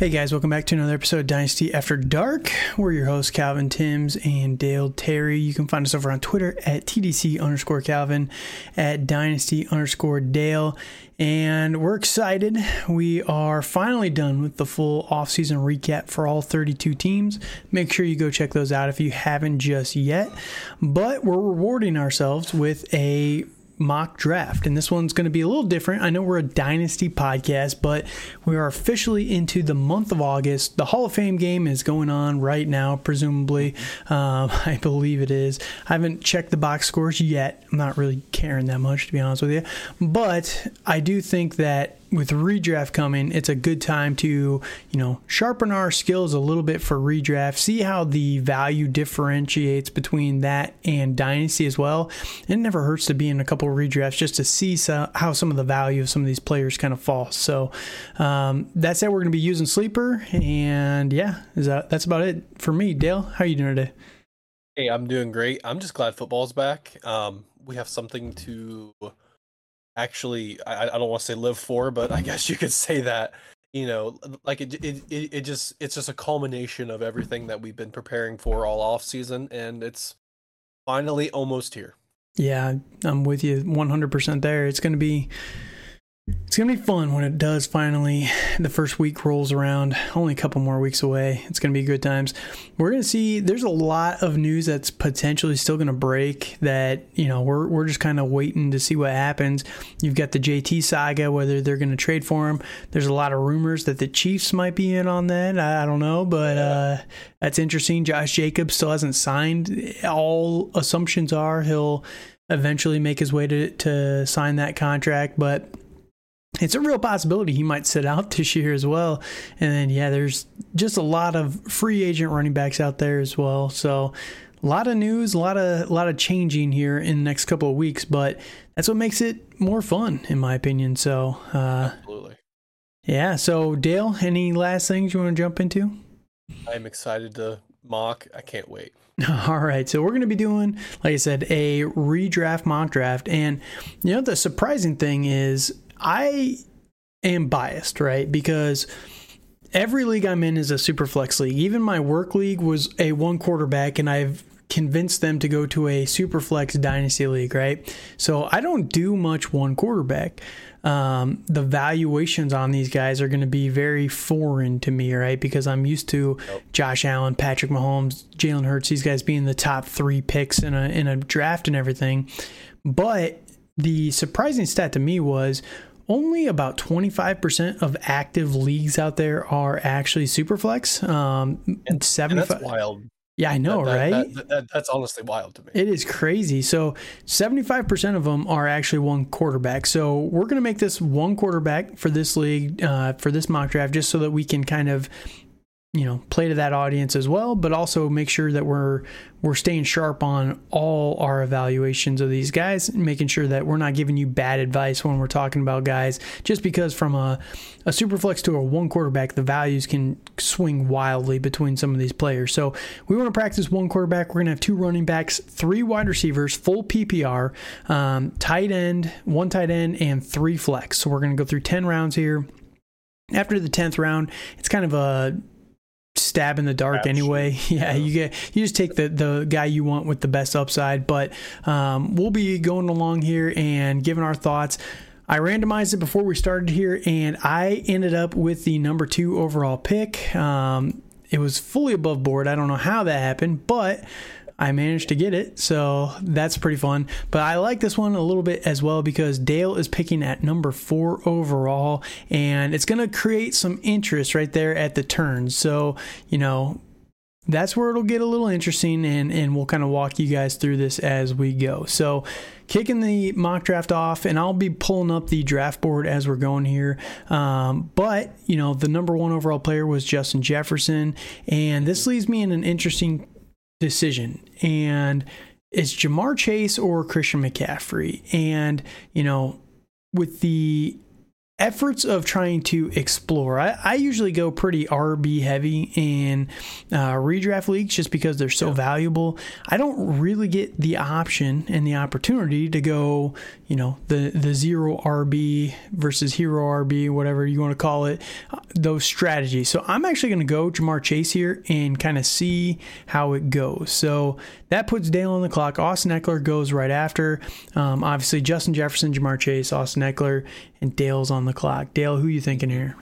Hey guys, welcome back to another episode of Dynasty After Dark. We're your hosts, Calvin Timms and Dale Terry. You can find us over on Twitter at TDC_Calvin, at Dynasty_Dale. And we're excited. We are finally done with the full offseason recap for all 32 teams. Make sure you go check those out if you haven't just yet. But we're rewarding ourselves with a mock draft, and this one's going to be a little different. I know we're a dynasty podcast, but we are officially into the month of August. The Hall of Fame game is going on right now, presumably. I believe it is. I haven't checked the box scores yet. I'm not really caring that much, to be honest with you, but I do think that with redraft coming, it's a good time to, sharpen our skills a little bit for redraft, see how the value differentiates between that and dynasty as well. It never hurts to be in a couple of redrafts just to see how some of the value of some of these players kind of fall. So that's it. We're going to be using Sleeper, and that's about it for me. Dale, how are you doing today? Hey, I'm doing great. I'm just glad football's back. We have something to... Actually, I don't want to say live for, but I guess you could say that, it's just a culmination of everything that we've been preparing for all off season, and it's finally almost here. Yeah, I'm with you 100% there. It's going to be fun when it does finally. The first week rolls around, only a couple more weeks away. It's going to be good times. We're going to see, there's a lot of news that's potentially still going to break that, we're just kind of waiting to see what happens. You've got the JT saga, whether they're going to trade for him. There's a lot of rumors that the Chiefs might be in on that. I don't know, but that's interesting. Josh Jacobs still hasn't signed. All assumptions are he'll eventually make his way to sign that contract, but it's a real possibility he might sit out this year as well. And then, there's just a lot of free agent running backs out there as well. So a lot of news, a lot of changing here in the next couple of weeks, but that's what makes it more fun, in my opinion. So, absolutely. Yeah. So Dale, any last things you want to jump into? I'm excited to mock. I can't wait. All right, so we're going to be doing, like I said, a redraft mock draft. And, the surprising thing is I am biased, right? Because every league I'm in is a super flex league. Even my work league was a one quarterback, and I've convinced them to go to a super flex dynasty league, right? So I don't do much one quarterback. The valuations on these guys are going to be very foreign to me, right? Because I'm used to Josh Allen, Patrick Mahomes, Jalen Hurts, these guys being the top three picks in a draft and everything. But the surprising stat to me was only about 25% of active leagues out there are actually superflex. 75. That's wild. Yeah, I know, right? That's honestly wild to me. It is crazy. So 75% of them are actually one quarterback. So we're going to make this one quarterback for this league, for this mock draft, just so that we can kind of, play to that audience as well, but also make sure that we're staying sharp on all our evaluations of these guys and making sure that we're not giving you bad advice when we're talking about guys, just because from a super flex to a one quarterback, the values can swing wildly between some of these players. So we want to practice one quarterback. We're going to have two running backs, three wide receivers, full PPR, one tight end, and three flex. So we're going to go through 10 rounds here. After the 10th round, it's kind of a stab in the dark anyway. Yeah, you just take the guy you want with the best upside. But we'll be going along here and giving our thoughts. I randomized it before we started here, and I ended up with the number 2 overall pick. It was fully above board. I don't know how that happened, but I managed to get it, so that's pretty fun. But I like this one a little bit as well because Dale is picking at number 4 overall, and it's going to create some interest right there at the turn. So, that's where it'll get a little interesting, and we'll kind of walk you guys through this as we go. So kicking the mock draft off, and I'll be pulling up the draft board as we're going here. But, the number 1 overall player was Justin Jefferson, and this leaves me in an interesting decision, and it's Ja'Marr Chase or Christian McCaffrey. And with the efforts of trying to explore. I usually go pretty RB heavy in redraft leagues just because they're so valuable. I don't really get the option and the opportunity to go, you know, the zero RB versus hero RB, whatever you want to call it, those strategies. So I'm actually going to go Ja'Marr Chase here and kind of see how it goes. So that puts Dale on the clock. Austin Ekeler goes right after. Obviously, Justin Jefferson, Ja'Marr Chase, Austin Ekeler, and Dale's on the clock. Dale, who are you thinking here?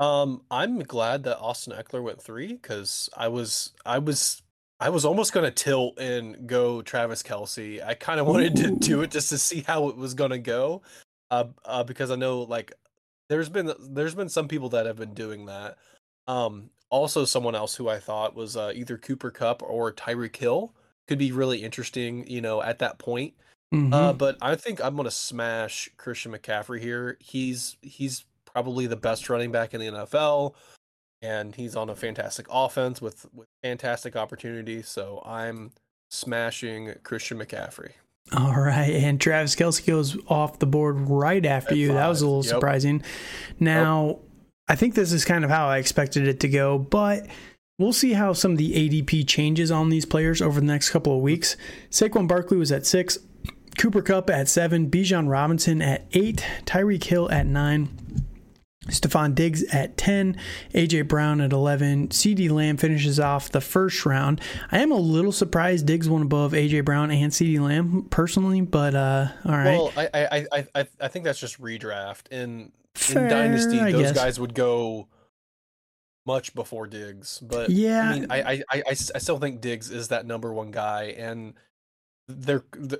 I'm glad that Austin Ekeler went 3 because I was almost going to tilt and go Travis Kelce. I kind of wanted to do it just to see how it was going to go, because I know like there's been some people that have been doing that. Also, someone else who I thought was either Cooper Kupp or Tyreek Hill could be really interesting, you know, at that point. Mm-hmm. But I think I'm going to smash Christian McCaffrey here. He's probably the best running back in the NFL, and he's on a fantastic offense with fantastic opportunity. So I'm smashing Christian McCaffrey. All right, and Travis Kelce goes off the board right after at you. 5. That was a little surprising. Now, I think this is kind of how I expected it to go, but we'll see how some of the ADP changes on these players over the next couple of weeks. Saquon Barkley was at 6. Cooper Kupp at 7, Bijan Robinson at 8, Tyreek Hill at 9, Stefon Diggs at 10, AJ Brown at 11, CeeDee Lamb finishes off the first round. I am a little surprised Diggs went above AJ Brown and CeeDee Lamb personally, but all right. Well, I think that's just redraft. In Dynasty, those guys would go much before Diggs. But yeah, I mean, I still think Diggs is that number one guy, and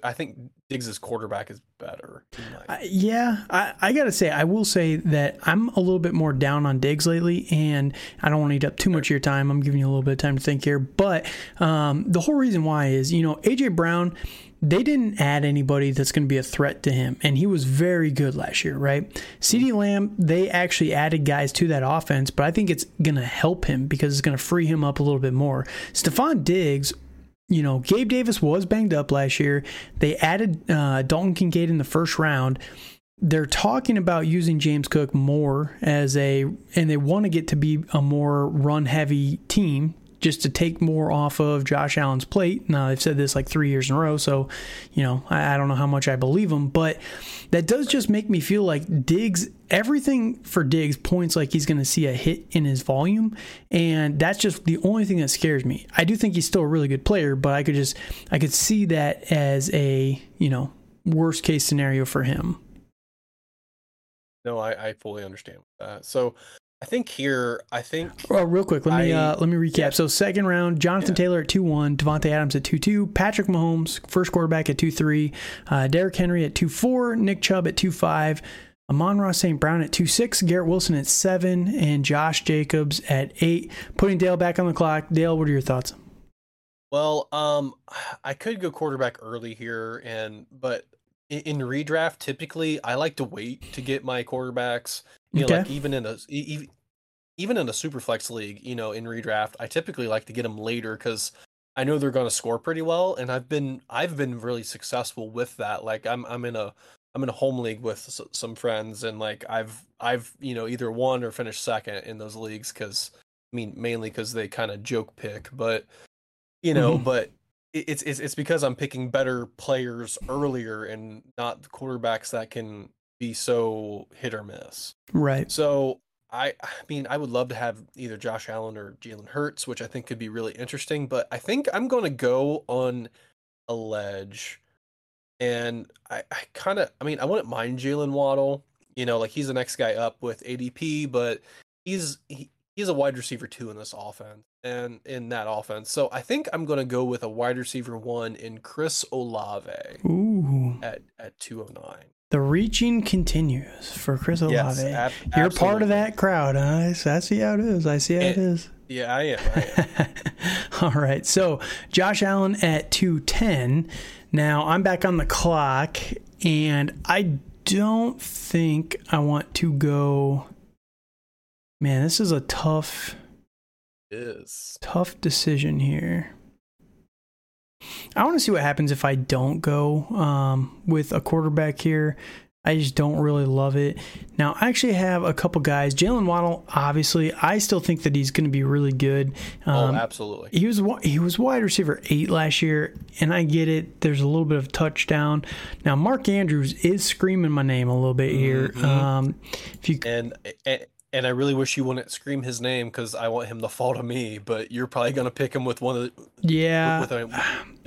I think Diggs' quarterback is better. I gotta say, I will say that I'm a little bit more down on Diggs lately, and I don't want to eat up too much of your time. I'm giving you a little bit of time to think here, but the whole reason why is, you know, AJ Brown, they didn't add anybody that's going to be a threat to him, and he was very good last year, right? CeeDee Lamb, they actually added guys to that offense, but I think it's going to help him because it's going to free him up a little bit more. Stephon Diggs, you know, Gabe Davis was banged up last year. They added Dalton Kincaid in the first round. They're talking about using James Cook more and they want to get to be a more run-heavy team just to take more off of Josh Allen's plate. Now, they've said this like 3 years in a row, so, you know, I don't know how much I believe them, but that does just make me feel like Diggs, everything for Diggs points like he's going to see a hit in his volume, and that's just the only thing that scares me. I do think he's still a really good player, but I could see that as a, you know, worst case scenario for him. No, I fully understand that. So I think here, real quick, let me recap. Yeah. So second round, Jonathan Taylor at 2-1, Devontae Adams at 2-2, Patrick Mahomes, first quarterback at 2-3, Derrick Henry at 2-4, Nick Chubb at 2-5, Amon-Ra St. Brown at 2-6, Garrett Wilson at 7, and Josh Jacobs at 8. Putting Dale back on the clock. Dale, what are your thoughts? Well, I could go quarterback early here, but in redraft, typically I like to wait to get my quarterbacks. You know, like even in a super flex league, you know, in redraft, I typically like to get them later because I know they're going to score pretty well, and I've been really successful with that. Like I'm in a home league with some friends, and like I've you know, either won or finished second in those leagues because mainly because they kind of joke pick, but you know, but it's because I'm picking better players earlier and not the quarterbacks that can be so hit or miss. Right. So I would love to have either Josh Allen or Jalen Hurts, which I think could be really interesting, but I think I'm going to go on a ledge, and I wouldn't mind Jalen Waddle, you know, like he's the next guy up with ADP, but he's a wide receiver 2 in this offense and in that offense. So I think I'm going to go with a wide receiver 1 in Chris Olave. Ooh. At 209. The reaching continues for Chris Olave. Yes, you're part of that crowd, huh? I see how it is. Yeah, I am. All right. So Josh Allen at 210. Now I'm back on the clock, and I don't think I want to go. Man, this is a tough decision here. I want to see what happens if I don't go with a quarterback here. I just don't really love it. Now, I actually have a couple guys. Jalen Waddle, obviously, I still think that he's going to be really good. Absolutely. He was wide receiver 8 last year, and I get it. There's a little bit of touchdown. Now, Mark Andrews is screaming my name a little bit here. Mm-hmm. And I really wish you wouldn't scream his name because I want him to fall to me. But you're probably going to pick him with one of the. Yeah,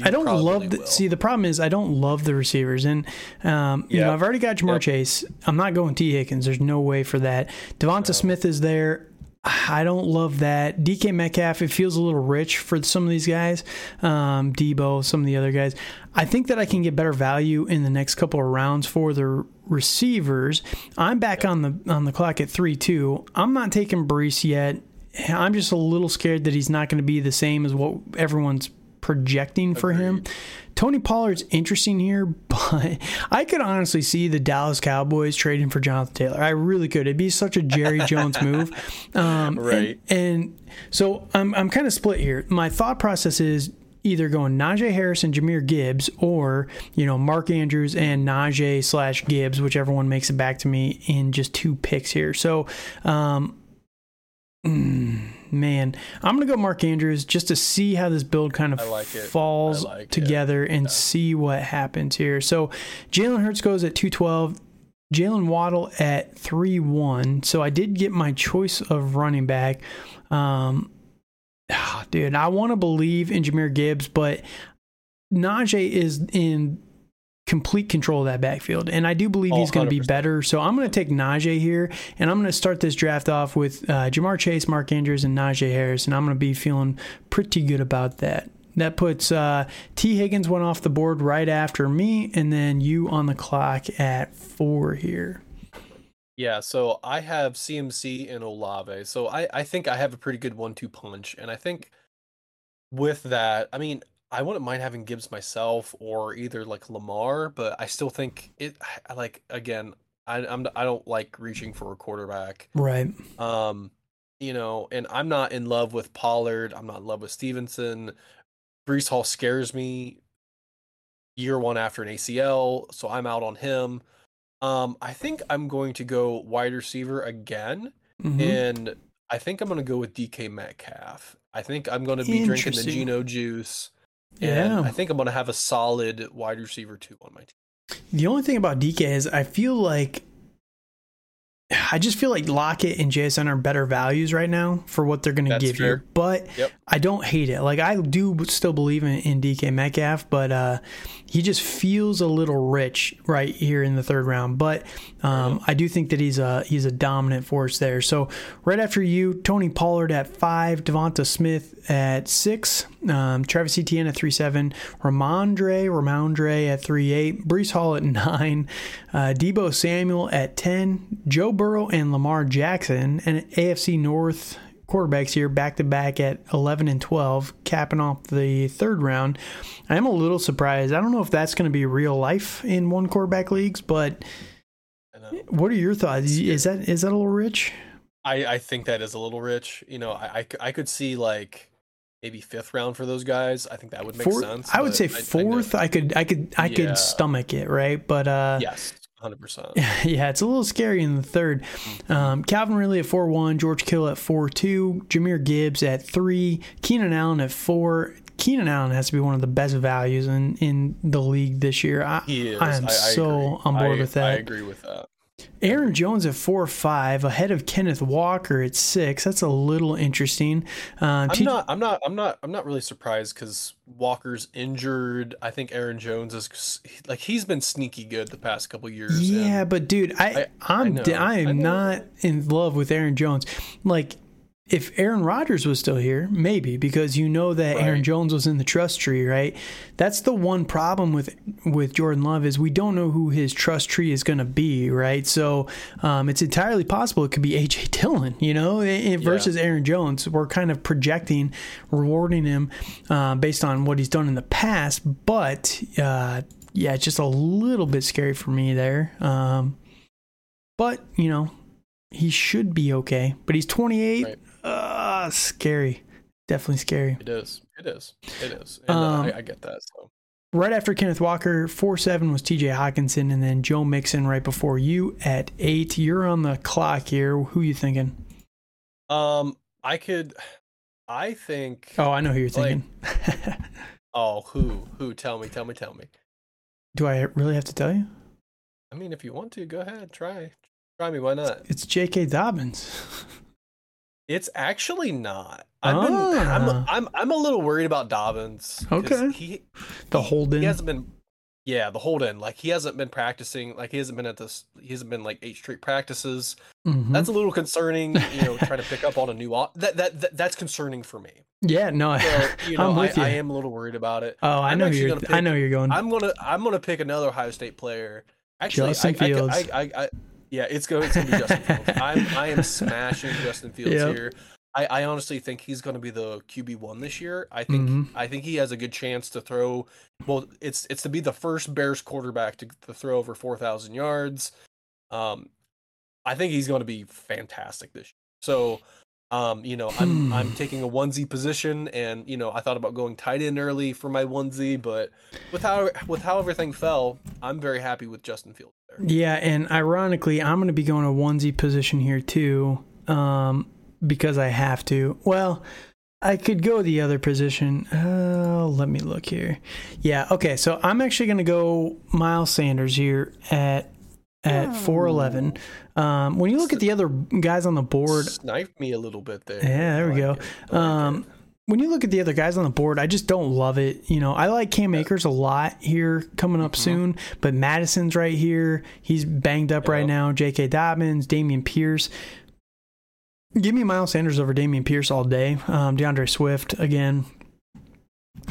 I don't love. See, the problem is I don't love the receivers, and I've already got Ja'Marr Chase. I'm not going T. Higgins. There's no way for that. Devonta Smith is there. I don't love that. DK Metcalf, it feels a little rich for some of these guys. Debo, some of the other guys. I think that I can get better value in the next couple of rounds for the receivers. I'm back on the clock at 3-2. I'm not taking Brees yet. I'm just a little scared that he's not going to be the same as what everyone's projecting for him. Tony Pollard's interesting here, but I could honestly see the Dallas Cowboys trading for Jonathan Taylor. I really could. It'd be such a Jerry Jones move. Right. And so I'm kind of split here. My thought process is either going Najee Harris and Jahmyr Gibbs, or Mark Andrews and Najee / Gibbs, whichever one makes it back to me in just 2 picks here. So, man, I'm going to go Mark Andrews just to see how this build kind of falls together and see what happens here. So Jalen Hurts goes at 212, Jalen Waddle at 3-1. So I did get my choice of running back. Dude, I want to believe in Jahmyr Gibbs, but Najee is in complete control of that backfield, and I do believe he's going to be better. So I'm going to take Najee here, and I'm going to start this draft off with Ja'Marr Chase, Mark Andrews, and Najee Harris, and I'm going to be feeling pretty good about that. That puts T. Higgins went off the board right after me, and then you on the clock at 4 here. Yeah, so I have CMC and Olave, so I think I have a pretty good 1-2 punch, and I think with that, I mean, I wouldn't mind having Gibbs myself or either like Lamar, but I still think I don't like reaching for a quarterback. Right. And I'm not in love with Pollard. I'm not in love with Stevenson. Breece Hall scares me year one after an ACL. So I'm out on him. I think I'm going to go wide receiver again. Mm-hmm. And I think I'm going to go with DK Metcalf. I think I'm going to be drinking the Geno juice. Yeah, and I think I'm going to have a solid wide receiver 2 on my team. The only thing about DK is I just feel like Lockett and JSN are better values right now for what they're going to give you. But I don't hate it. Like, I do still believe in DK Metcalf, but he just feels a little rich right here in the 3rd round. But I do think that he's a dominant force there. So right after you, Tony Pollard at 5, Devonta Smith at 6, Travis Etienne at 3-7, Ramondre at 3-8, Breece Hall at 9, Debo Samuel at 10, Joe Burrow and Lamar Jackson, and AFC North quarterbacks here back-to-back at 11 and 12, capping off the 3rd round. I am a little surprised. I don't know if that's going to be real life in one quarterback leagues, but what are your thoughts? Is that a little rich? I think that is a little rich. I could see like maybe 5th round for those guys. I think that would make sense. I would say 4th. I could stomach it, right? But yes. 100%. Yeah, it's a little scary in the 3rd. Calvin Ridley at 4-1, George Kittle at 4-2, Jahmyr Gibbs at 3, Keenan Allen at 4. Keenan Allen has to be one of the best values in the league this year. I am on board with that. I agree with that. Aaron Jones at 4-5, ahead of Kenneth Walker at 6. That's a little interesting. I'm not really surprised because Walker's injured. I think Aaron Jones is like he's been sneaky good the past couple years. Yeah, but dude, I am not in love with Aaron Jones. Like, if Aaron Rodgers was still here, maybe, because that Aaron Jones was in the trust tree, right? That's the one problem with Jordan Love is we don't know who his trust tree is going to be, right? So it's entirely possible it could be A.J. Dillon, versus Aaron Jones. We're kind of projecting, rewarding him based on what he's done in the past. But, it's just a little bit scary for me there. But he should be okay, but he's 28. Right. Scary. Definitely scary. It is. And I get that. So Right after Kenneth Walker, 4-7 was TJ Hawkinson, and then Joe Mixon right before you at 8. You're on the clock here. Who you thinking? I think. Oh, I know who you're thinking. Like, oh, who? Tell me. Do I really have to tell you? I mean, if you want to, go ahead. Try me. Why not? It's JK Dobbins. It's actually not. I'm a little worried about Dobbins. Okay. He hasn't been. Yeah, the hold-in. Like, he hasn't been practicing. Like, he hasn't been, like, 8 straight practices. Mm-hmm. That's a little concerning, you know, trying to pick up on a new... That's concerning for me. Yeah, no, so, you know, I'm with you. I am a little worried about it. Oh, I know you're going. I'm gonna pick another Ohio State player. Actually, Justin Fields. Yeah, it's going to be Justin Fields. I am smashing Justin Fields here. I honestly think he's going to be the QB1 this year. I think he has a good chance to throw. Well, it's to be the first Bears quarterback to throw over 4,000 yards. I think he's going to be fantastic this year. So, you know, I'm taking a onesie position, and you know, I thought about going tight end early for my onesie, but with how everything fell, I'm very happy with Justin Fields there. Yeah, and ironically, I'm going to be going a onesie position here too. Because I have to. Well, I could go the other position. Let me look here. Yeah, okay, so I'm actually going to go Miles Sanders here at 4-11. When you look at the other guys on the board... Sniped me a little bit there. Yeah, there we go. When you look at the other guys on the board, I just don't love it. You know, I like Cam Akers a lot here coming up soon, but Madison's right here. He's banged up right now. J.K. Dobbins, Dameon Pierce... Give me Miles Sanders over Dameon Pierce all day. DeAndre Swift, again.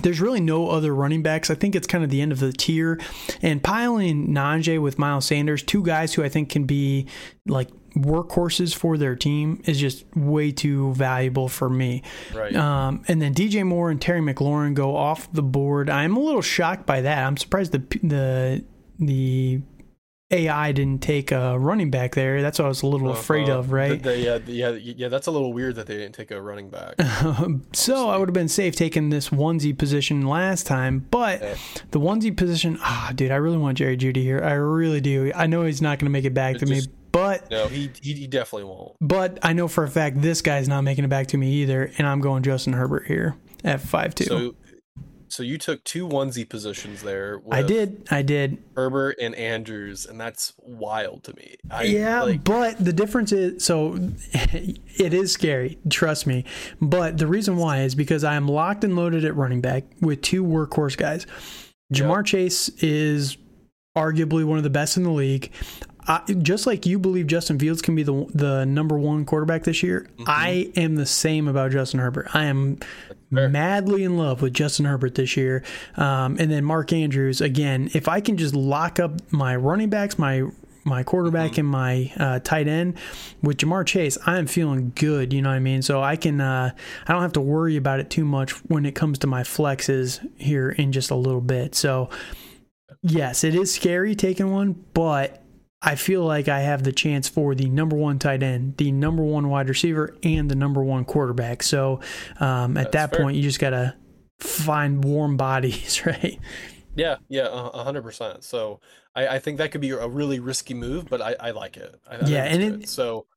There's really no other running backs. I think it's kind of the end of the tier. And piling Najee with Miles Sanders, two guys who I think can be like workhorses for their team, is just way too valuable for me. Right. And then DJ Moore and Terry McLaurin go off the board. I'm a little shocked by that. I'm surprised the AI didn't take a running back there. That's what I was a little afraid of, right? Yeah, that's a little weird that they didn't take a running back. So I would have been safe taking this onesie position last time, but the onesie position, dude, I really want Jerry Jeudy here. I really do. I know he's not going to make it back to me, but... No, he definitely won't. But I know for a fact this guy's not making it back to me either, and I'm going Justin Herbert here at 5-2. So you took two onesie positions there. With I did. Herbert and Andrews, and that's wild to me. But the difference is, so it is scary, trust me. But the reason why is because I am locked and loaded at running back with two workhorse guys. Ja'Marr Chase is arguably one of the best in the league. Just like you believe Justin Fields can be the number 1 quarterback this year, I am the same about Justin Herbert. I am madly in love with Justin Herbert this year. And then Mark Andrews, again, if I can just lock up my running backs, my quarterback and my tight end with Ja'Marr Chase, I am feeling good, you know what I mean? So I can I don't have to worry about it too much when it comes to my flexes here in just a little bit. So, yes, it is scary taking one, but I feel like I have the chance for the number 1 tight end, the number 1 wide receiver, and the number 1 quarterback. So at that point, you just got to find warm bodies, right? Yeah, 100%. So I think that could be a really risky move, but I like it.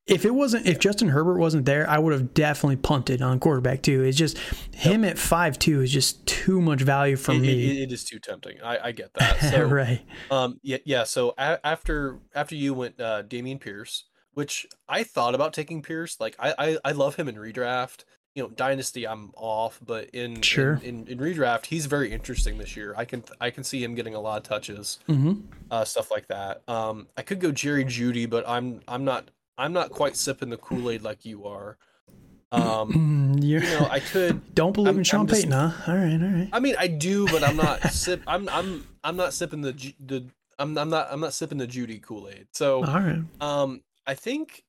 If Justin Herbert wasn't there, I would have definitely punted on quarterback too. It's just him at 5-2 is just too much value for me. It is too tempting. I get that. So, right. So after you went Dameon Pierce, which I thought about taking Pierce. Like I love him in redraft. You know, Dynasty, I'm off, but in redraft, he's very interesting this year. I can see him getting a lot of touches, stuff like that. I could go Jerry Jeudy, but I'm not quite sipping the Kool-Aid like you are. I could don't believe in Sean Payton, huh? All right. I mean, I do, but I'm not sipping the Jeudy Kool-Aid. So all right. I think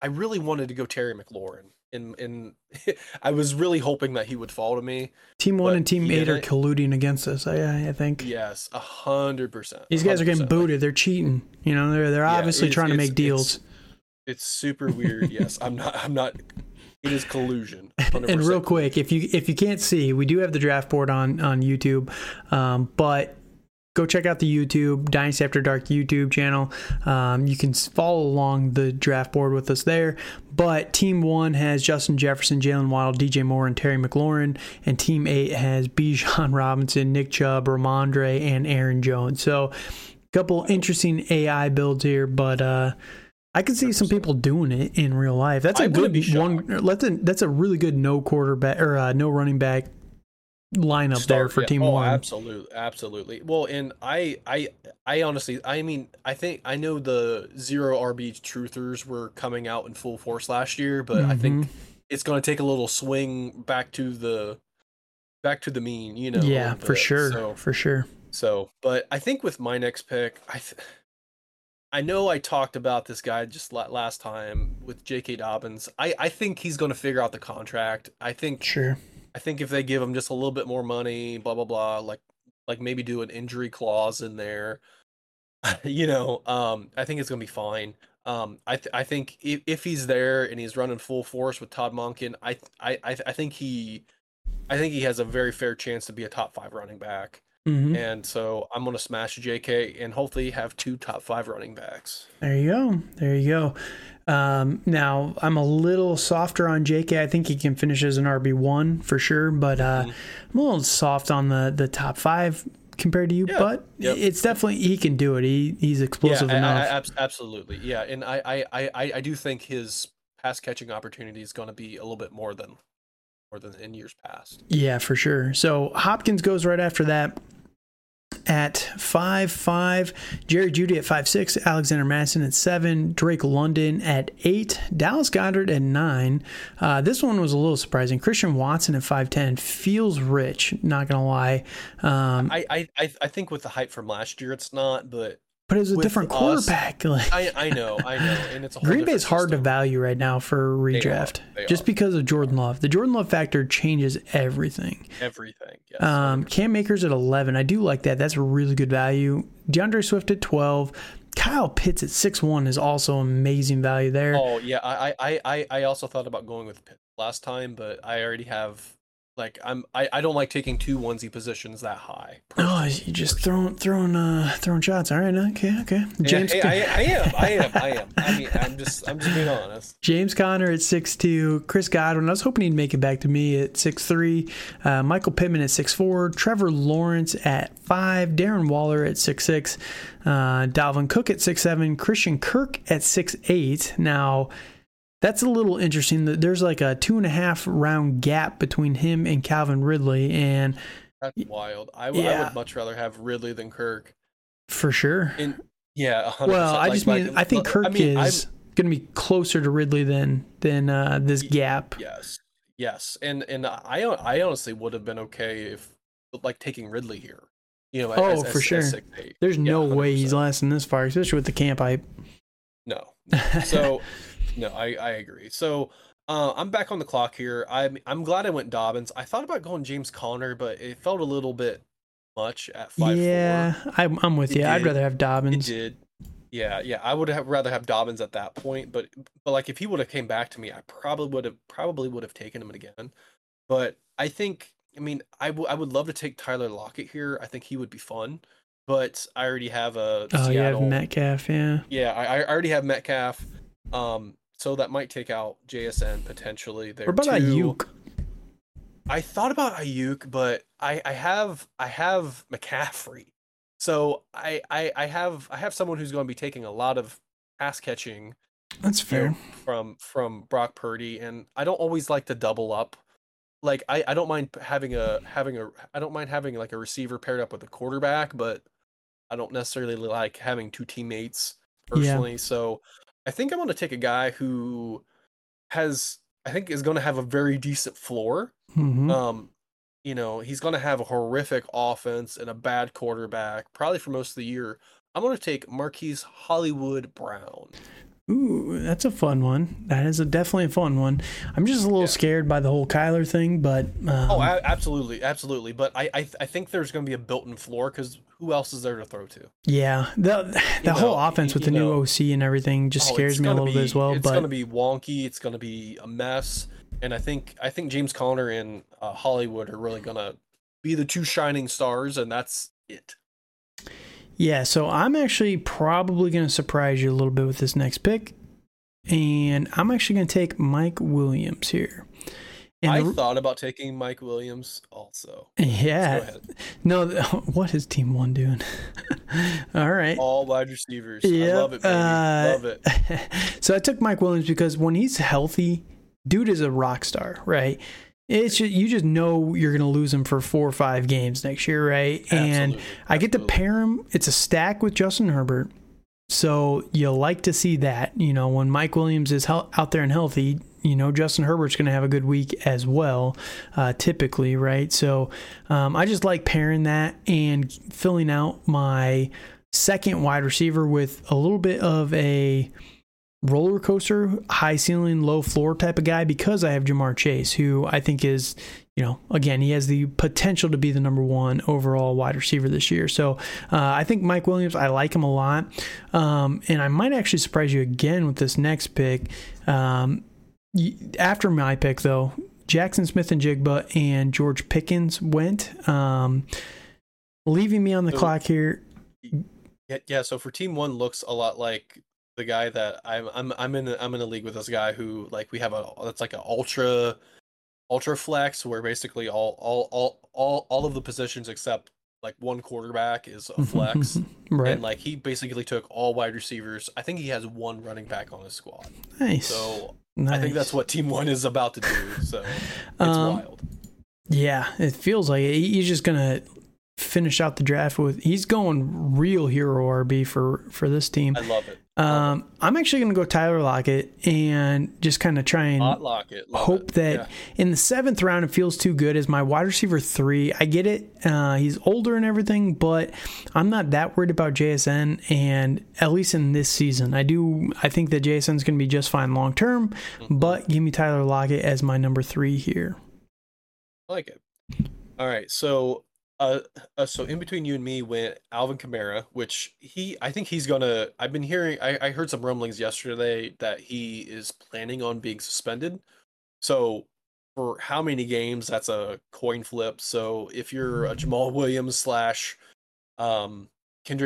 I really wanted to go Terry McLaurin. And I was really hoping that he would fall to me. Team 1 and Team 8 are colluding against us, I think. Yes, 100%. These guys are getting booted. They're cheating. You know, they're obviously trying to make deals. It's super weird. Yes, I'm not It is collusion. 100%. And real quick, if you can't see, we do have the draft board on YouTube, but go check out the YouTube Dynasty After Dark YouTube channel. You can follow along the draft board with us there. But Team 1 has Justin Jefferson, Jalen Waddle, DJ Moore, and Terry McLaurin. And Team 8 has Bijan Robinson, Nick Chubb, Ramondre, and Aaron Jones. So a couple interesting AI builds here, but I can see some people doing it in real life. That's a good one. That's a really good no quarterback or no running back lineup there for Team 1. Absolutely. Well, and I honestly, I mean, I think I know the zero RB truthers were coming out in full force last year, but I think it's going to take a little swing back to the mean, you know. Yeah, for sure. So, but I think with my next pick, I know I talked about this guy just last time with JK Dobbins. I think he's going to figure out the contract. I think if they give him just a little bit more money, blah, blah, blah, like maybe do an injury clause in there, you know, I think it's going to be fine. I think if he's there and he's running full force with Todd Monken, I think he has a very fair chance to be a top 5 running back. Mm-hmm. And so I'm going to smash JK and hopefully have 2 top 5 running backs. There you go. Now I'm a little softer on JK. I think he can finish as an RB1 for sure, but I'm a little soft on the top 5 compared to you, but it's definitely, he can do it. He's explosive enough. Absolutely. Yeah. And I do think his pass catching opportunity is going to be a little bit more than in years past. Yeah, for sure. So Hopkins goes right after that. At 5-5, Jerry Jeudy at 5-6, Alexander Madison at 7, Drake London at 8, Dallas Goedert at 9. This one was a little surprising. Christian Watson at 5-10 feels rich, not gonna lie. I think with the hype from last year, it's not, but it's a different quarterback. I know, and it's a whole Green Bay's hard to value right now for redraft, just because of Jordan Love. The Jordan Love factor changes everything. Yes. Cam Akers at 11. I do like that. That's a really good value. DeAndre Swift at 12. Kyle Pitts at 6-1 is also amazing value there. Oh yeah, I also thought about going with Pitts last time, but I already have. Like I don't like taking 2 onesie positions that high. Oh, you just throwing shots. All right, okay. James, I am. I mean, I'm just being honest. James Conner at 6-2, Chris Godwin. I was hoping he'd make it back to me at 6-3, Michael Pittman at 6-4, Trevor Lawrence at 5, Darren Waller at 6-6, Dalvin Cook at 6-7, Christian Kirk at 6-8. Now, that's a little interesting that there's like a 2.5 round gap between him and Calvin Ridley. And that's wild. I would much rather have Ridley than Kirk. For sure. And 100%. Well, I just mean, I think Kirk is going to be closer to Ridley than this gap. Yes. And I honestly would have been okay if like taking Ridley here, you know, for sure. There's no way he's lasting this far, especially with the camp hype. No. So, no, I agree. So I'm back on the clock here. I'm glad I went Dobbins. I thought about going James Conner, but it felt a little bit much at 5-4. Yeah, I'm with you. I'd rather have Dobbins. It did. Yeah. I would have rather have Dobbins at that point, but like if he would have came back to me, I probably would have taken him again. But I think, I mean, I would love to take Tyler Lockett here. I think he would be fun. But I already have a Seattle. You have Metcalf, yeah. Yeah, I already have Metcalf. So that might take out JSN potentially. There. What about Ayuk? I thought about Ayuk, but I have McCaffrey. So I have someone who's going to be taking a lot of pass catching. That's fair. From Brock Purdy, and I don't always like to double up. Like I don't mind having like a receiver paired up with a quarterback, but I don't necessarily like having 2 teammates personally. Yeah. So I think I'm going to take a guy who is going to have a very decent floor. Mm-hmm. You know, he's going to have a horrific offense and a bad quarterback probably for most of the year. I'm going to take Marquise Hollywood Brown. Ooh, that's a fun one. That is definitely a fun one. I'm just a little scared by the whole Kyler thing, but absolutely. But I think there's going to be a built-in floor because who else is there to throw to? Yeah, the whole offense with the new OC and everything just scares me a little bit as well. It's going to be wonky. It's going to be a mess. And I think James Conner and Hollywood are really going to be the two shining stars, and that's it. Yeah, so I'm actually probably going to surprise you a little bit with this next pick. And I'm actually going to take Mike Williams here. And I thought about taking Mike Williams also. Yeah. No, what is Team One doing? All right. All wide receivers. Yep. I love it, baby. Love it. So I took Mike Williams because when he's healthy, dude is a rock star, right? It's just, you just know you're going to lose him for 4 or 5 games next year, right? Absolutely. And I get to pair him. It's a stack with Justin Herbert. So you'll like to see that, you know, when Mike Williams is out there and healthy, you know, Justin Herbert's going to have a good week as well, typically, right? So I just like pairing that and filling out my second wide receiver with a little bit of a roller coaster, high ceiling, low floor type of guy, because I have Ja'Marr Chase, who I think is, you know, again, he has the potential to be the #1 overall wide receiver this year. So I think Mike Williams, I like him a lot. And I might actually surprise you again with this next pick. After my pick, though, Jackson Smith-Njigba and George Pickens went, leaving me on the clock here. Yeah, so for Team One looks a lot like the guy that I'm in a league with, this guy who, like, we have that's like an ultra flex where basically all of the positions except like one quarterback is a flex. Right. And like he basically took all wide receivers. I think he has one running back on his squad. Nice. So nice. I think that's what Team One is about to do. So it's wild. Yeah, it feels like it. He's just gonna finish out the draft with, he's going real hero RB for this team. I love it. I'm actually going to go Tyler Lockett and just kind of try and hope that in the 7th round it feels too good as my wide receiver 3. I get it. He's older and everything, but I'm not that worried about JSN, and at least in this season. I think that JSN's going to be just fine long term, but give me Tyler Lockett as my number 3 here. I like it. All right. So in between you and me went Alvin Kamara, which I heard some rumblings yesterday that he is planning on being suspended. So for how many games, that's a coin flip. So if you're a Jamal Williams / Kendre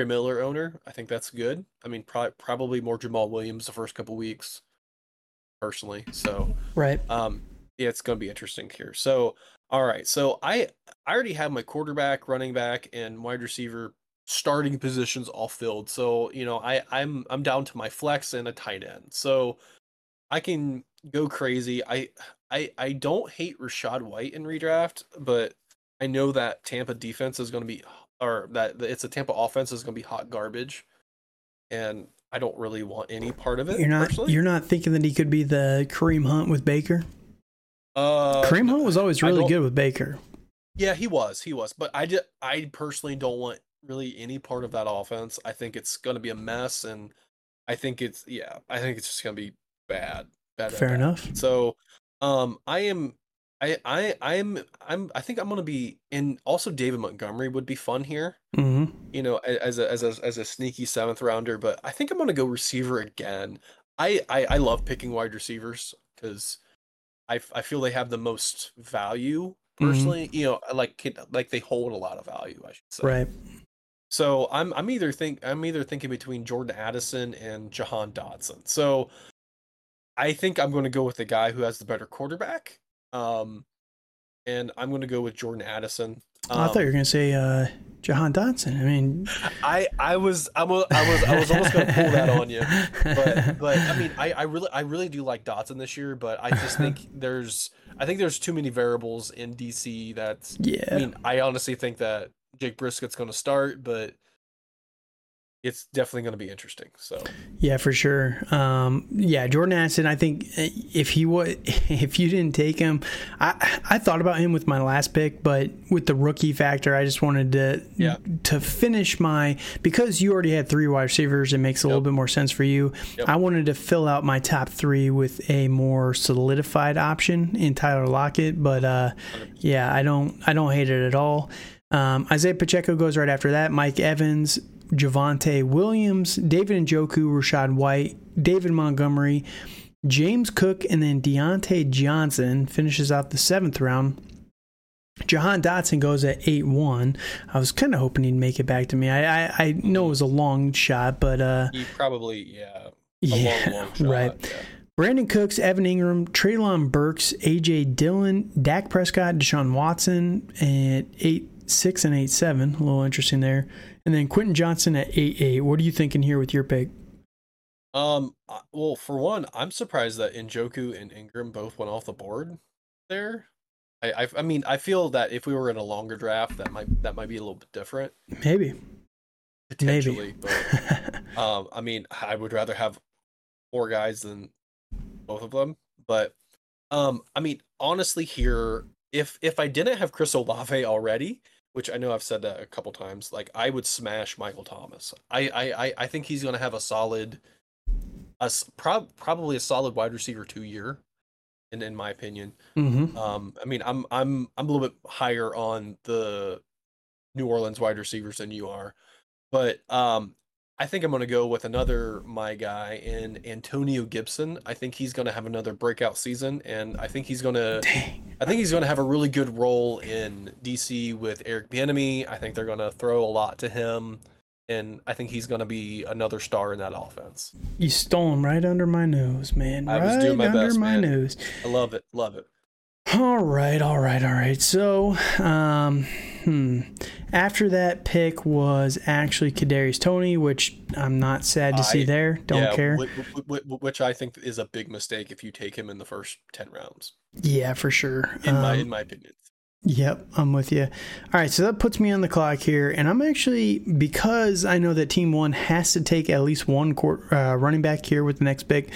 Miller owner, I think that's good. I mean, probably more Jamal Williams the first couple weeks personally. So, right. Yeah, it's going to be interesting here. So, all right, so I already have my quarterback, running back, and wide receiver starting positions all filled. So, you know, I'm down to my flex and a tight end. So I can go crazy. I don't hate Rachaad White in redraft, but I know that Tampa defense is going to be, or that it's a Tampa offense is going to be hot garbage, and I don't really want any part of it. You're not thinking that he could be the Kareem Hunt with Baker? Kareem Hunt was always really good with Baker. Yeah, he was. But I personally don't want really any part of that offense. I think it's going to be a mess, and I think it's just going to be bad. Fair enough. So, I think I'm going to be in. Also, David Montgomery would be fun here. Mm-hmm. You know, as a sneaky 7th rounder. But I think I'm going to go receiver again. I love picking wide receivers because I feel they have the most value personally, you know, like they hold a lot of value, I should say. Right. So I'm either thinking between Jordan Addison and Jahan Dotson. So I think I'm going to go with the guy who has the better quarterback. And I'm going to go with Jordan Addison. I thought you were going to say Jahan Dotson. I mean, I was almost going to pull that on you, but I mean, I really do like Dotson this year, but I just think there's too many variables in DC. That's, yeah. I mean, I honestly think that Jake Briskett's going to start, but it's definitely going to be interesting. So yeah, for sure. Yeah, Jordan Addison. I think if you didn't take him, I thought about him with my last pick, but with the rookie factor, I just wanted to finish because you already had 3 wide receivers. It makes a little bit more sense for you. Yep. I wanted to fill out my top 3 with a more solidified option in Tyler Lockett, but yeah, I don't hate it at all. Isaiah Pacheco goes right after that. Mike Evans, Javonte Williams, David Njoku, Rachaad White, David Montgomery, James Cook, and then Deontay Johnson finishes out the 7th round. Jahan Dotson goes at 8-1. I was kind of hoping he'd make it back to me. I know it was a long shot, but... He probably, a long shot. Right. Yeah. Brandon Cooks, Evan Ingram, Treylon Burks, A.J. Dillon, Dak Prescott, Deshaun Watson at 8-6 and 8-7. A little interesting there. And then Quentin Johnson at 8-8. What are you thinking here with your pick? Well, for one, I'm surprised that Njoku and Ingram both went off the board there. I mean, I feel that if we were in a longer draft, that might be a little bit different. Maybe. Potentially. Maybe. But, I mean, I would rather have four guys than... both of them, but I mean, honestly, here, if I didn't have Chris Olave already, which I know I've said that a couple times, like I would smash Michael Thomas. I think he's going to have a solid, probably a solid wide receiver 2 year, and in my opinion, I mean, I'm a little bit higher on the New Orleans wide receivers than you are, but I think I'm going to go with another my guy in Antonio Gibson. I think he's going to have another breakout season, and I think he's going to have a really good role in DC with Eric Bieniemy. I think they're going to throw a lot to him, and I think he's going to be another star in that offense. You stole him right under my nose, man. I was doing my best, man. I love it. Love it. All right. So, after that pick was actually Kadarius Toney, which I'm not sad to see there. Don't care. Which I think is a big mistake if you take him in the first 10 rounds. Yeah, for sure. In my opinion. Yep, I'm with you. All right, so that puts me on the clock here, and I'm actually, because I know that Team 1 has to take at least one running back here with the next pick,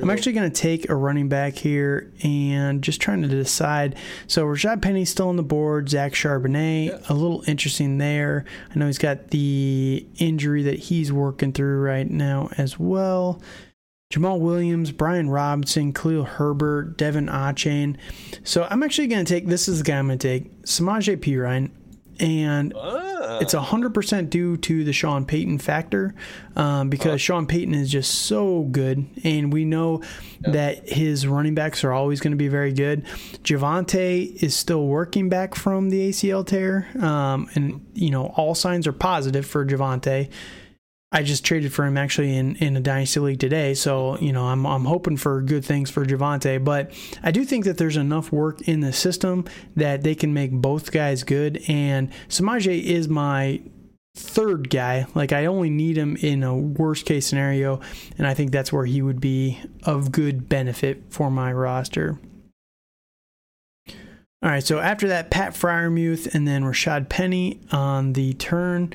I'm actually going to take a running back here and just trying to decide. So Rashad Penny's still on the board, Zach Charbonnet, a little interesting there. I know he's got the injury that he's working through right now as well. Jamal Williams, Brian Robinson, Khalil Herbert, Devin Achane. So I'm actually going to take, this is the guy I'm going to take, Samaje Perine. And it's 100% due to the Sean Payton factor because Sean Payton is just so good. And we know that his running backs are always going to be very good. Javonte is still working back from the ACL tear. And, you know, all signs are positive for Javonte. I just traded for him actually in a Dynasty League today. So, you know, I'm hoping for good things for Javonte. But I do think that there's enough work in the system that they can make both guys good. And Samaje is my third guy. Like, I only need him in a worst-case scenario, and I think that's where he would be of good benefit for my roster. All right, so after that, Pat Freiermuth and then Rashad Penny on the turn.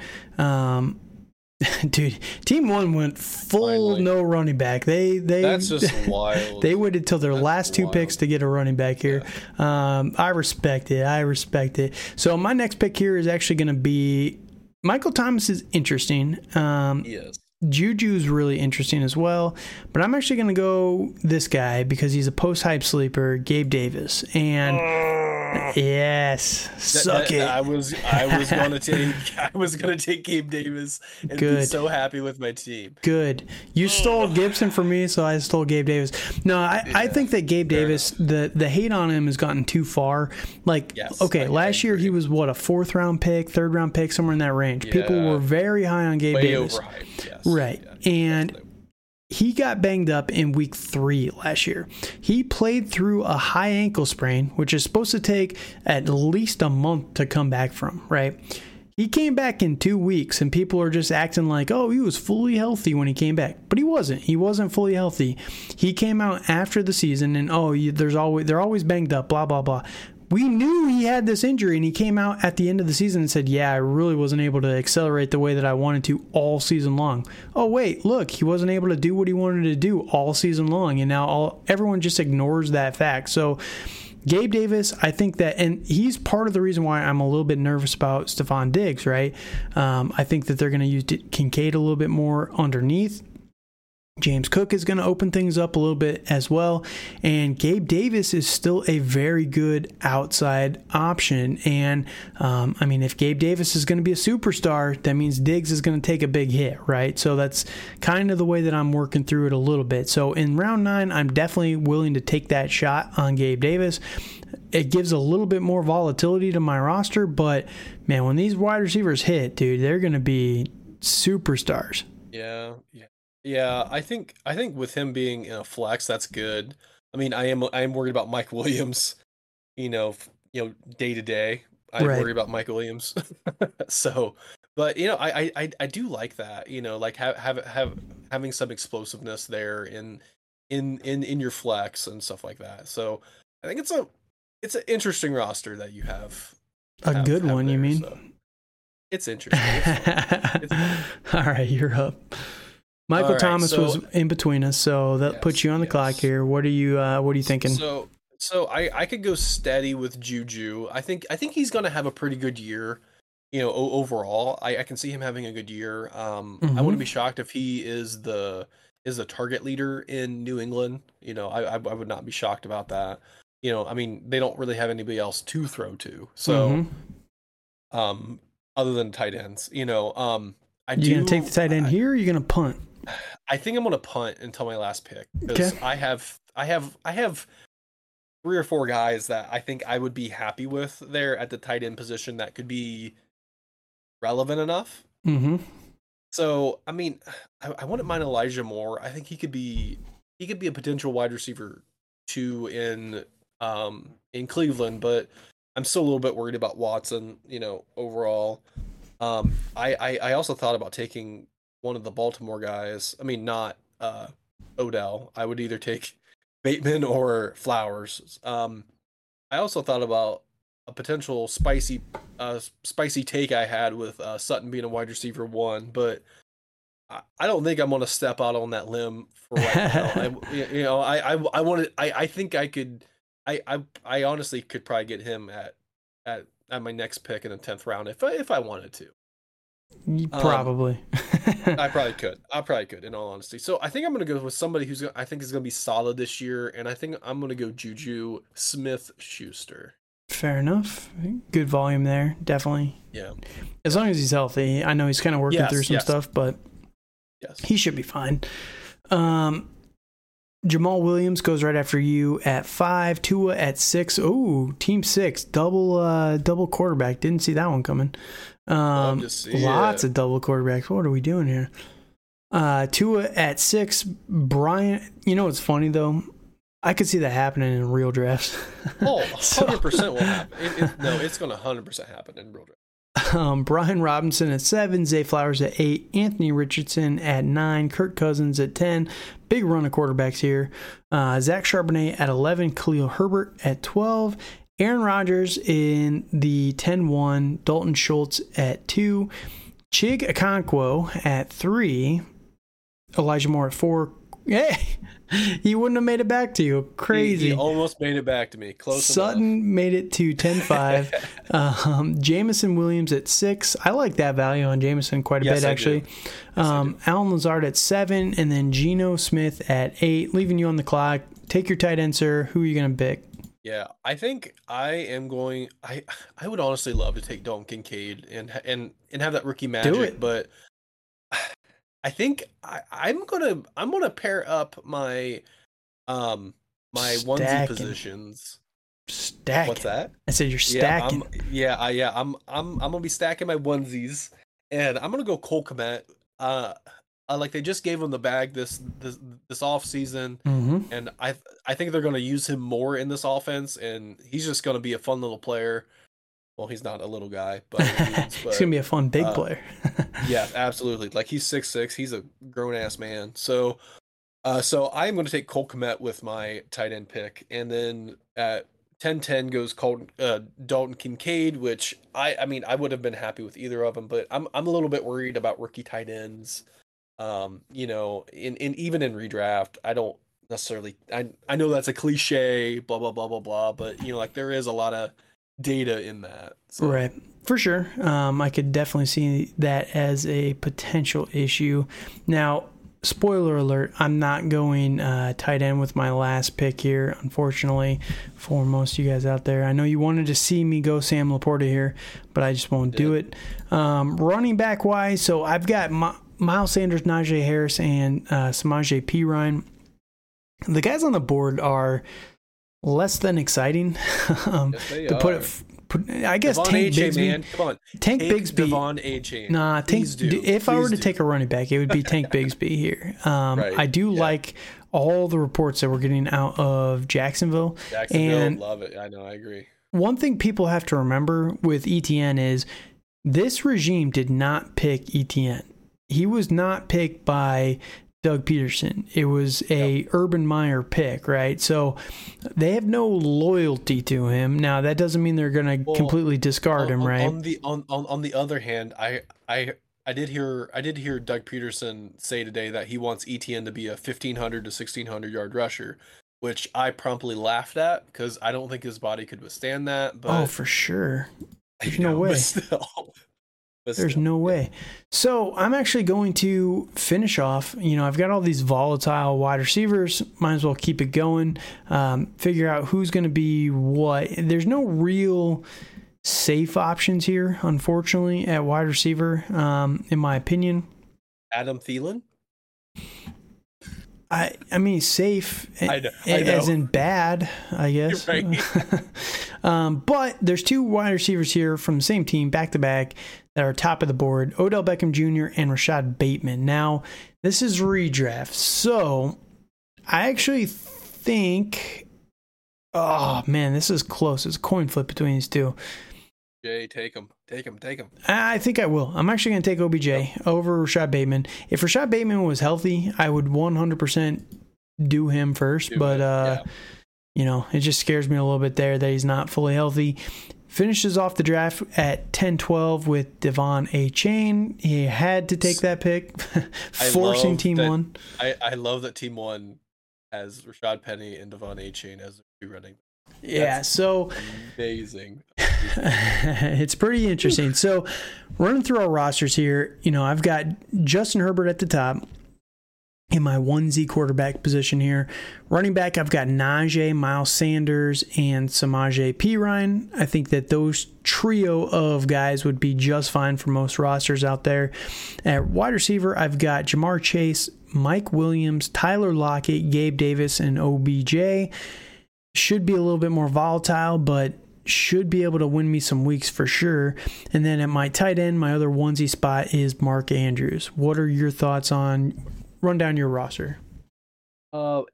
Dude, Team 1 went full no running back. They That's just wild. They waited till their last two picks to get a running back here. Yeah. I respect it. So my next pick here is actually going to be Michael Thomas is interesting. Yes. Juju's really interesting as well, but I'm actually going to go this guy because he's a post-hype sleeper, Gabe Davis. And yes, suck it. I was going to take Gabe Davis and be so happy with my team. Good. You stole Gibson from me, so I stole Gabe Davis. No, I think that Gabe Davis, the hate on him has gotten too far. Like, last year he was a 4th-round pick, 3rd-round pick, somewhere in that range. Yeah. People were very high on Gabe Davis. Overhyped. Yes. Right. Yeah, and he got banged up in week 3 last year. He played through a high ankle sprain, which is supposed to take at least a month to come back from, right? He came back in 2 weeks, and people are just acting like, oh, he was fully healthy when he came back. But he wasn't. He wasn't fully healthy. He came out after the season, and they're always banged up, blah, blah, blah. We knew he had this injury, and he came out at the end of the season and said, I really wasn't able to accelerate the way that I wanted to all season long. Oh, wait, look, he wasn't able to do what he wanted to do all season long, and now everyone just ignores that fact. So Gabe Davis, I think that, and he's part of the reason why I'm a little bit nervous about Stefon Diggs, right? I think that they're going to use Kincaid a little bit more underneath. James Cook is going to open things up a little bit as well. And Gabe Davis is still a very good outside option. And, I mean, if Gabe Davis is going to be a superstar, that means Diggs is going to take a big hit, right? So that's kind of the way that I'm working through it a little bit. So in round 9, I'm definitely willing to take that shot on Gabe Davis. It gives a little bit more volatility to my roster, but, man, when these wide receivers hit, dude, they're going to be superstars. Yeah, I think with him being in a flex, that's good. I mean, I am worried about Mike Williams, you know, day to day. I worry about Mike Williams. So, but you know, I do like that. You know, like having some explosiveness there in your flex and stuff like that. So, I think it's an interesting roster that you have. A good one, there, you mean? So. It's interesting. All right, you're up. Michael Thomas was in between us, so that puts you on the clock here. What are you thinking? So I could go steady with Juju. I think he's going to have a pretty good year, you know, overall. I can see him having a good year. I wouldn't be shocked if he is the target leader in New England. You know, I would not be shocked about that. You know, I mean, they don't really have anybody else to throw to. So, other than tight ends, you know, you going to take the tight end here, or you're going to punt? I think I'm going to punt until my last pick. Okay. I have 3 or 4 guys that I think I would be happy with there at the tight end position that could be relevant enough. Mm-hmm. So, I mean, I wouldn't mind Elijah Moore. I think he could be a potential wide receiver 2 in Cleveland, but I'm still a little bit worried about Watson, you know, overall. I also thought about taking one of the Baltimore guys. I mean, not Odell. I would either take Bateman or Flowers. I also thought about a potential spicy take I had with Sutton being a wide receiver 1, but I don't think I'm going to step out on that limb for right now. I honestly could probably get him at my next pick in the 10th round if I wanted to. Probably. I probably could in all honesty. So I think I'm going to go with somebody I think is going to be solid this year, and I think I'm going to go Juju Smith-Schuster. Fair enough. Good volume there, definitely. Yeah. As long as he's healthy. I know he's kind of working through some stuff, but he should be fine. Jamal Williams goes right after you at 5, Tua at 6. Ooh, team 6, double quarterback. Didn't see that one coming. Lots of double quarterbacks. What are we doing here? Tua at 6, Bryant. You know what's funny, though? I could see that happening in real drafts. Oh, 100% will happen. It's going to 100% happen in real drafts. Brian Robinson at 7, Zay Flowers at 8, Anthony Richardson at 9, Kirk Cousins at 10. Big run of quarterbacks here. Zach Charbonnet at 11, Khalil Herbert at 12, Aaron Rodgers in the 10-1, Dalton Schultz at 2, Chig Okonkwo at 3, Elijah Moore at 4. Hey, he wouldn't have made it back to you. Crazy. He almost made it back to me. Close Sutton enough. Made it to 10-5. Jameson Williams at 6. I like that value on Jameson quite a bit, actually. Allen Lazard at 7, and then Geno Smith at 8. Leaving you on the clock. Take your tight end, sir. Who are you going to pick? Yeah, I think I am going. I would honestly love to take Dalton Kincaid and have that rookie magic, do it. But I think I'm gonna pair up my my onesie positions. Stack. What's that? I said you're stacking. I'm gonna be stacking my onesies, and I'm gonna go Cole Kmet. Like they just gave him the bag this off season, and I think they're gonna use him more in this offense, and he's just gonna be a fun little player. Well, he's not a little guy, but he's gonna be a fun big player. Yeah, absolutely. Like he's 6'6", he's a grown ass man. So, so I'm going to take Cole Kmet with my tight end pick, and then at 10-10 goes Dalton Kincaid, which I would have been happy with either of them, but I'm a little bit worried about rookie tight ends. You know, in even in redraft, I don't necessarily. I know that's a cliche, blah blah blah blah blah, but you know, like there is a lot of data in that. So. Right. For sure. I could definitely see that as a potential issue. Now, spoiler alert, I'm not going tight end with my last pick here, unfortunately, for most of you guys out there. I know you wanted to see me go Sam Laporta here, but I just won't do it. Running back-wise, so I've got Miles Sanders, Najee Harris, and Samaje Perine. The guys on the board are less than exciting, I guess Devon Tank Bigsby. Man. Come on. Tank Bigsby. Devon A-Chain. Nah, Tank. If I were to take a running back, it would be Tank Bigsby here. Right. I do like all the reports that we're getting out of Jacksonville. Jacksonville, love it. I know, I agree. One thing people have to remember with ETN is this regime did not pick ETN. He was not picked by Doug Peterson. It was a Urban Meyer pick, right? So they have no loyalty to him. Now that doesn't mean they're going to completely discard him, right? On the other hand, I did hear Doug Peterson say today that he wants ETN to be a 1,500 to 1,600 yard rusher, which I promptly laughed at because I don't think his body could withstand that. But for sure, there's no way. There's no way. So I'm actually going to finish off. I've got all these volatile wide receivers. Might as well keep it going. Figure out who's going to be what. There's no real safe options here, unfortunately, at wide receiver, in my opinion. Adam Thielen? I mean, safe as in bad, I guess. You're right. But there's two wide receivers here from the same team, back-to-back, that are top of the board, Odell Beckham Jr. and Rashad Bateman. Now, this is redraft. So, I actually think, this is close. It's a coin flip between these two. Jay, take him. I think I will. I'm actually going to take OBJ over Rashad Bateman. If Rashad Bateman was healthy, I would 100% do him first. It just scares me a little bit there that he's not fully healthy. Finishes off the draft at 10-12 with Devon A-Chain. He had to take that pick, forcing Team One. I love that Team One has Rashad Penny and Devon A-Chain as they're running. So amazing. It's pretty interesting. So running through our rosters here, I've got Justin Herbert at the top in my 1Z quarterback position here. Running back, I've got Najee, Miles Sanders, and Samaje Perine. I think that those trio of guys would be just fine for most rosters out there. At wide receiver, I've got Ja'Marr Chase, Mike Williams, Tyler Lockett, Gabe Davis, and OBJ. Should be a little bit more volatile, but should be able to win me some weeks for sure. And then at my tight end, my other 1Z spot is Mark Andrews. What are your thoughts on... Run down your roster. So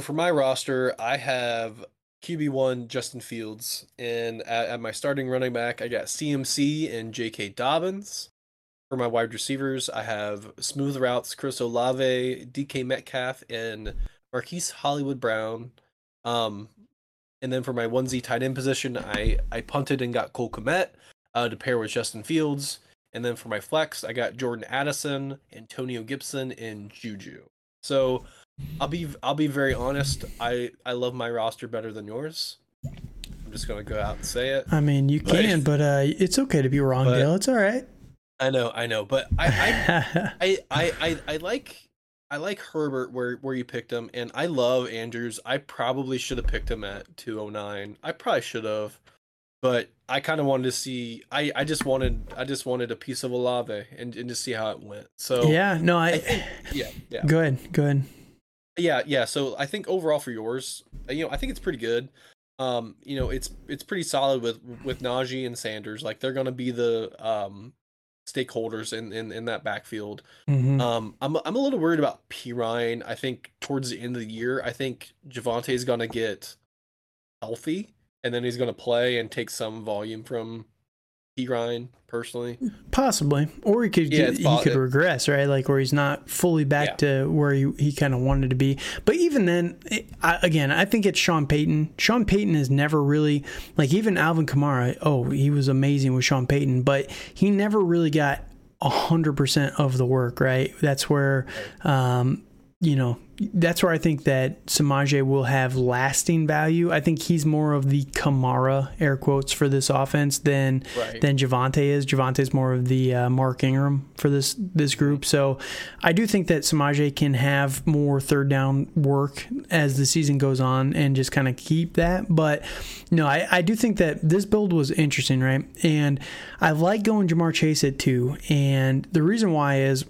for my roster, I have QB1 Justin Fields, and at my starting running back, I got CMC and JK Dobbins. For my wide receivers, I have Smooth Routes, Chris Olave, DK Metcalf, and Marquise Hollywood Brown. And then for my 1Z tight end position, I punted and got Cole Kmet to pair with Justin Fields. And then for my flex, I got Jordan Addison, Antonio Gibson, and Juju. So I'll be very honest. I love my roster better than yours. I'm just gonna go out and say it. I mean, but it's okay to be wrong, Dale. It's all right. I know, but I like Herbert where you picked him, and I love Andrews. I probably should have picked him at 209. I probably should have. But I kind of wanted to see. I just wanted a piece of Olave and to see how it went. So I think. Good. Yeah. So I think overall for yours, I think it's pretty good. It's pretty solid with Najee and Sanders. Like they're gonna be the stakeholders in that backfield. Mm-hmm. I'm a little worried about Perine. I think towards the end of the year, I think Javante's gonna get healthy. And then he's going to play and take some volume from Perine, personally. Possibly. Or he could regress, right? Like where he's not fully back to where he kind of wanted to be. But even then, I think it's Sean Payton. Sean Payton is never really, like even Alvin Kamara, he was amazing with Sean Payton, but he never really got 100% of the work, right? That's where you know, that's where I think that Samaje will have lasting value. I think he's more of the Kamara, air quotes, for this offense than Javonte is. Javonte is more of the Mark Ingram for this group. So I do think that Samaje can have more third down work as the season goes on and just kind of keep that. But, no, I do think that this build was interesting, right? And I like going Ja'Marr Chase at 2. And the reason why is,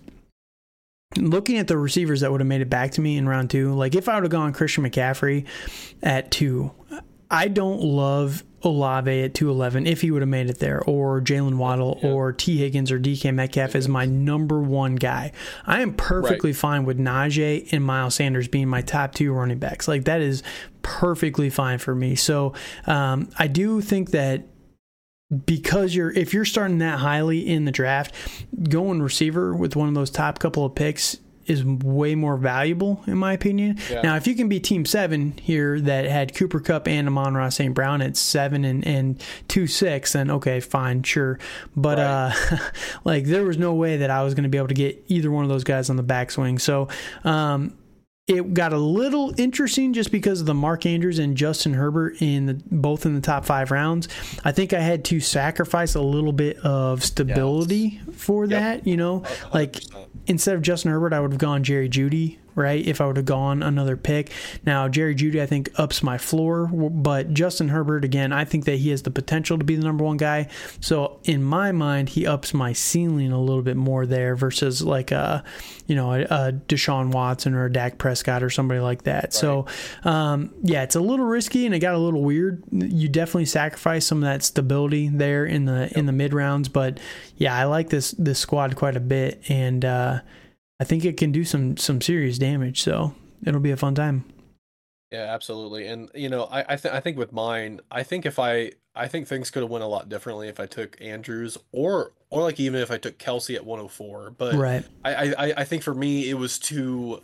looking at the receivers that would have made it back to me in round 2, like if I would have gone Christian McCaffrey at 2, I don't love Olave at 211 if he would have made it there, or Jalen Waddle or T. Higgins or DK Metcalf is my number one guy. I am perfectly fine with Najee and Miles Sanders being my top 2 running backs. Like that is perfectly fine for me. So I do think that, because if you're starting that highly in the draft, going receiver with one of those top couple of picks is way more valuable, in my opinion. Yeah. Now, if you can be Team 7 here that had Cooper Kupp and Amon-Ra St. Brown at 7 and 2-6, then okay, fine, sure. But like there was no way that I was going to be able to get either one of those guys on the backswing. So it got a little interesting just because of the Mark Andrews and Justin Herbert both in the top 5 rounds. I think I had to sacrifice a little bit of stability for that, you know. 100%. Like instead of Justin Herbert, I would have gone Jerry Jeudy, right, if I would have gone another pick. Now, Jerry Jeudy, I think, ups my floor. But Justin Herbert, again, I think that he has the potential to be the number one guy. So in my mind, he ups my ceiling a little bit more there versus like a Deshaun Watson or a Dak Prescott or somebody like that. Right. So, it's a little risky and it got a little weird. You definitely sacrifice some of that stability there in the mid rounds. But yeah, I like this squad quite a bit, and I think it can do some serious damage. So it'll be a fun time. Yeah, absolutely. And you know, I think with mine, I think things could have went a lot differently if I took Andrews or like even if I took Kelce at 104. But I think for me it was too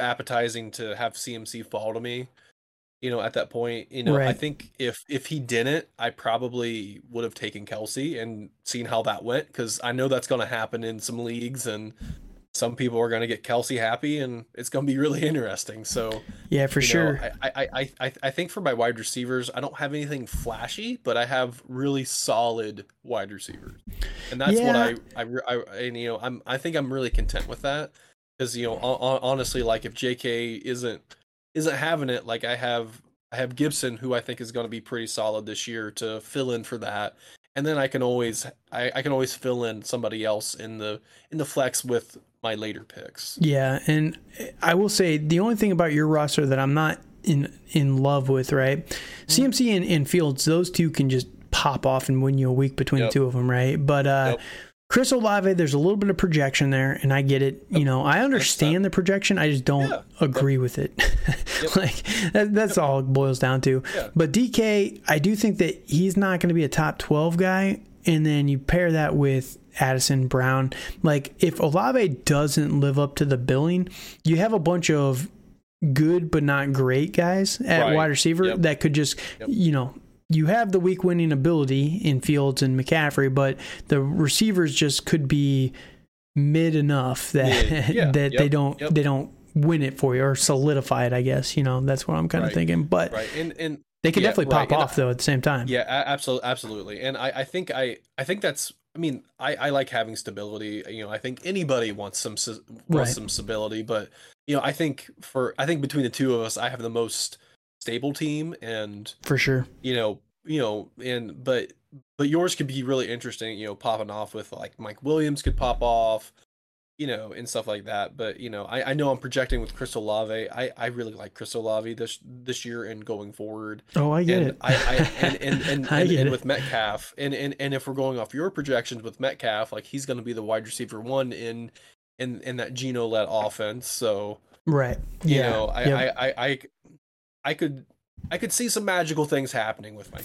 appetizing to have CMC fall to me, you know, at that point. You know, I think if he didn't, I probably would have taken Kelce and seen how that went, because I know that's going to happen in some leagues, and some people are going to get Kelce happy, and it's going to be really interesting. So yeah, for sure. I think for my wide receivers, I don't have anything flashy, but I have really solid wide receivers, and that's what I think I'm really content with that, because you know honestly, like if JK isn't having it, like I have Gibson, who I think is going to be pretty solid this year to fill in for that. And then I can always fill in somebody else in the flex with my later picks. Yeah, and I will say the only thing about your roster that I'm not in love with, right? Mm-hmm. CMC and Fields, those two can just pop off and win you a week between the two of them, right? But Chris Olave, there's a little bit of projection there, and I get it. You know, I understand the projection. I just don't agree with it. Like that's all it boils down to. Yeah. But DK, I do think that he's not going to be a top 12 guy. And then you pair that with Addison Brown. Like if Olave doesn't live up to the billing, you have a bunch of good but not great guys at wide receiver that could just, you know, you have the weak winning ability in Fields and McCaffrey, but the receivers just could be mid enough that that they don't win it for you or solidify it, I guess. You know, that's what I'm kind of thinking. But and they could definitely pop off though at the same time. Yeah, absolutely. And I think that's, I mean, I like having stability. You know, I think anybody wants some stability, but you know, I think between the two of us, I have the most stable team, and for sure, you know, and but yours could be really interesting, you know, popping off with like Mike Williams could pop off, you know, and stuff like that. But you know, I know I'm projecting with Chris Olave. I really like Chris Olave this year and going forward. Oh, I get it. And with Metcalf, and if we're going off your projections with Metcalf, like he's going to be the wide receiver 1 in that Geno led offense. So I could see some magical things happening with my team.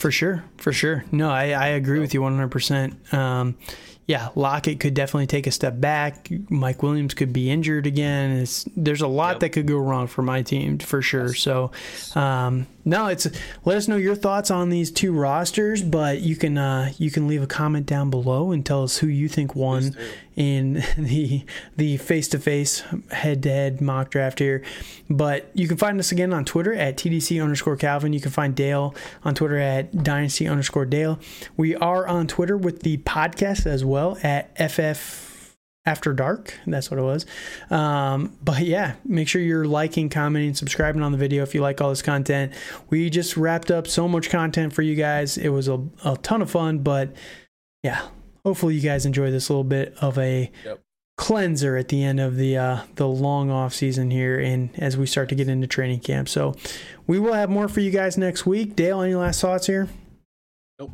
For sure. No, I agree with you 100%. Lockett could definitely take a step back. Mike Williams could be injured again. There's a lot that could go wrong for my team, for sure. So, let us know your thoughts on these two rosters, but you can leave a comment down below and tell us who you think won in the face-to-face, head-to-head mock draft here. But you can find us again on Twitter at TDC_Calvin. You can find Dale on Twitter at Dynasty_Dale. We are on Twitter with the podcast as well at FF After Dark, that's what it was. But yeah, make sure you're liking, commenting, subscribing on the video if you like all this content. We just wrapped up so much content for you guys. It was a ton of fun, but yeah, hopefully you guys enjoy this little bit of a cleanser at the end of the long off season here, and as we start to get into training camp. So we will have more for you guys next week. Dale, any last thoughts here? Nope.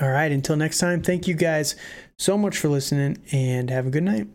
All right, until next time, thank you guys so much for listening, and have a good night.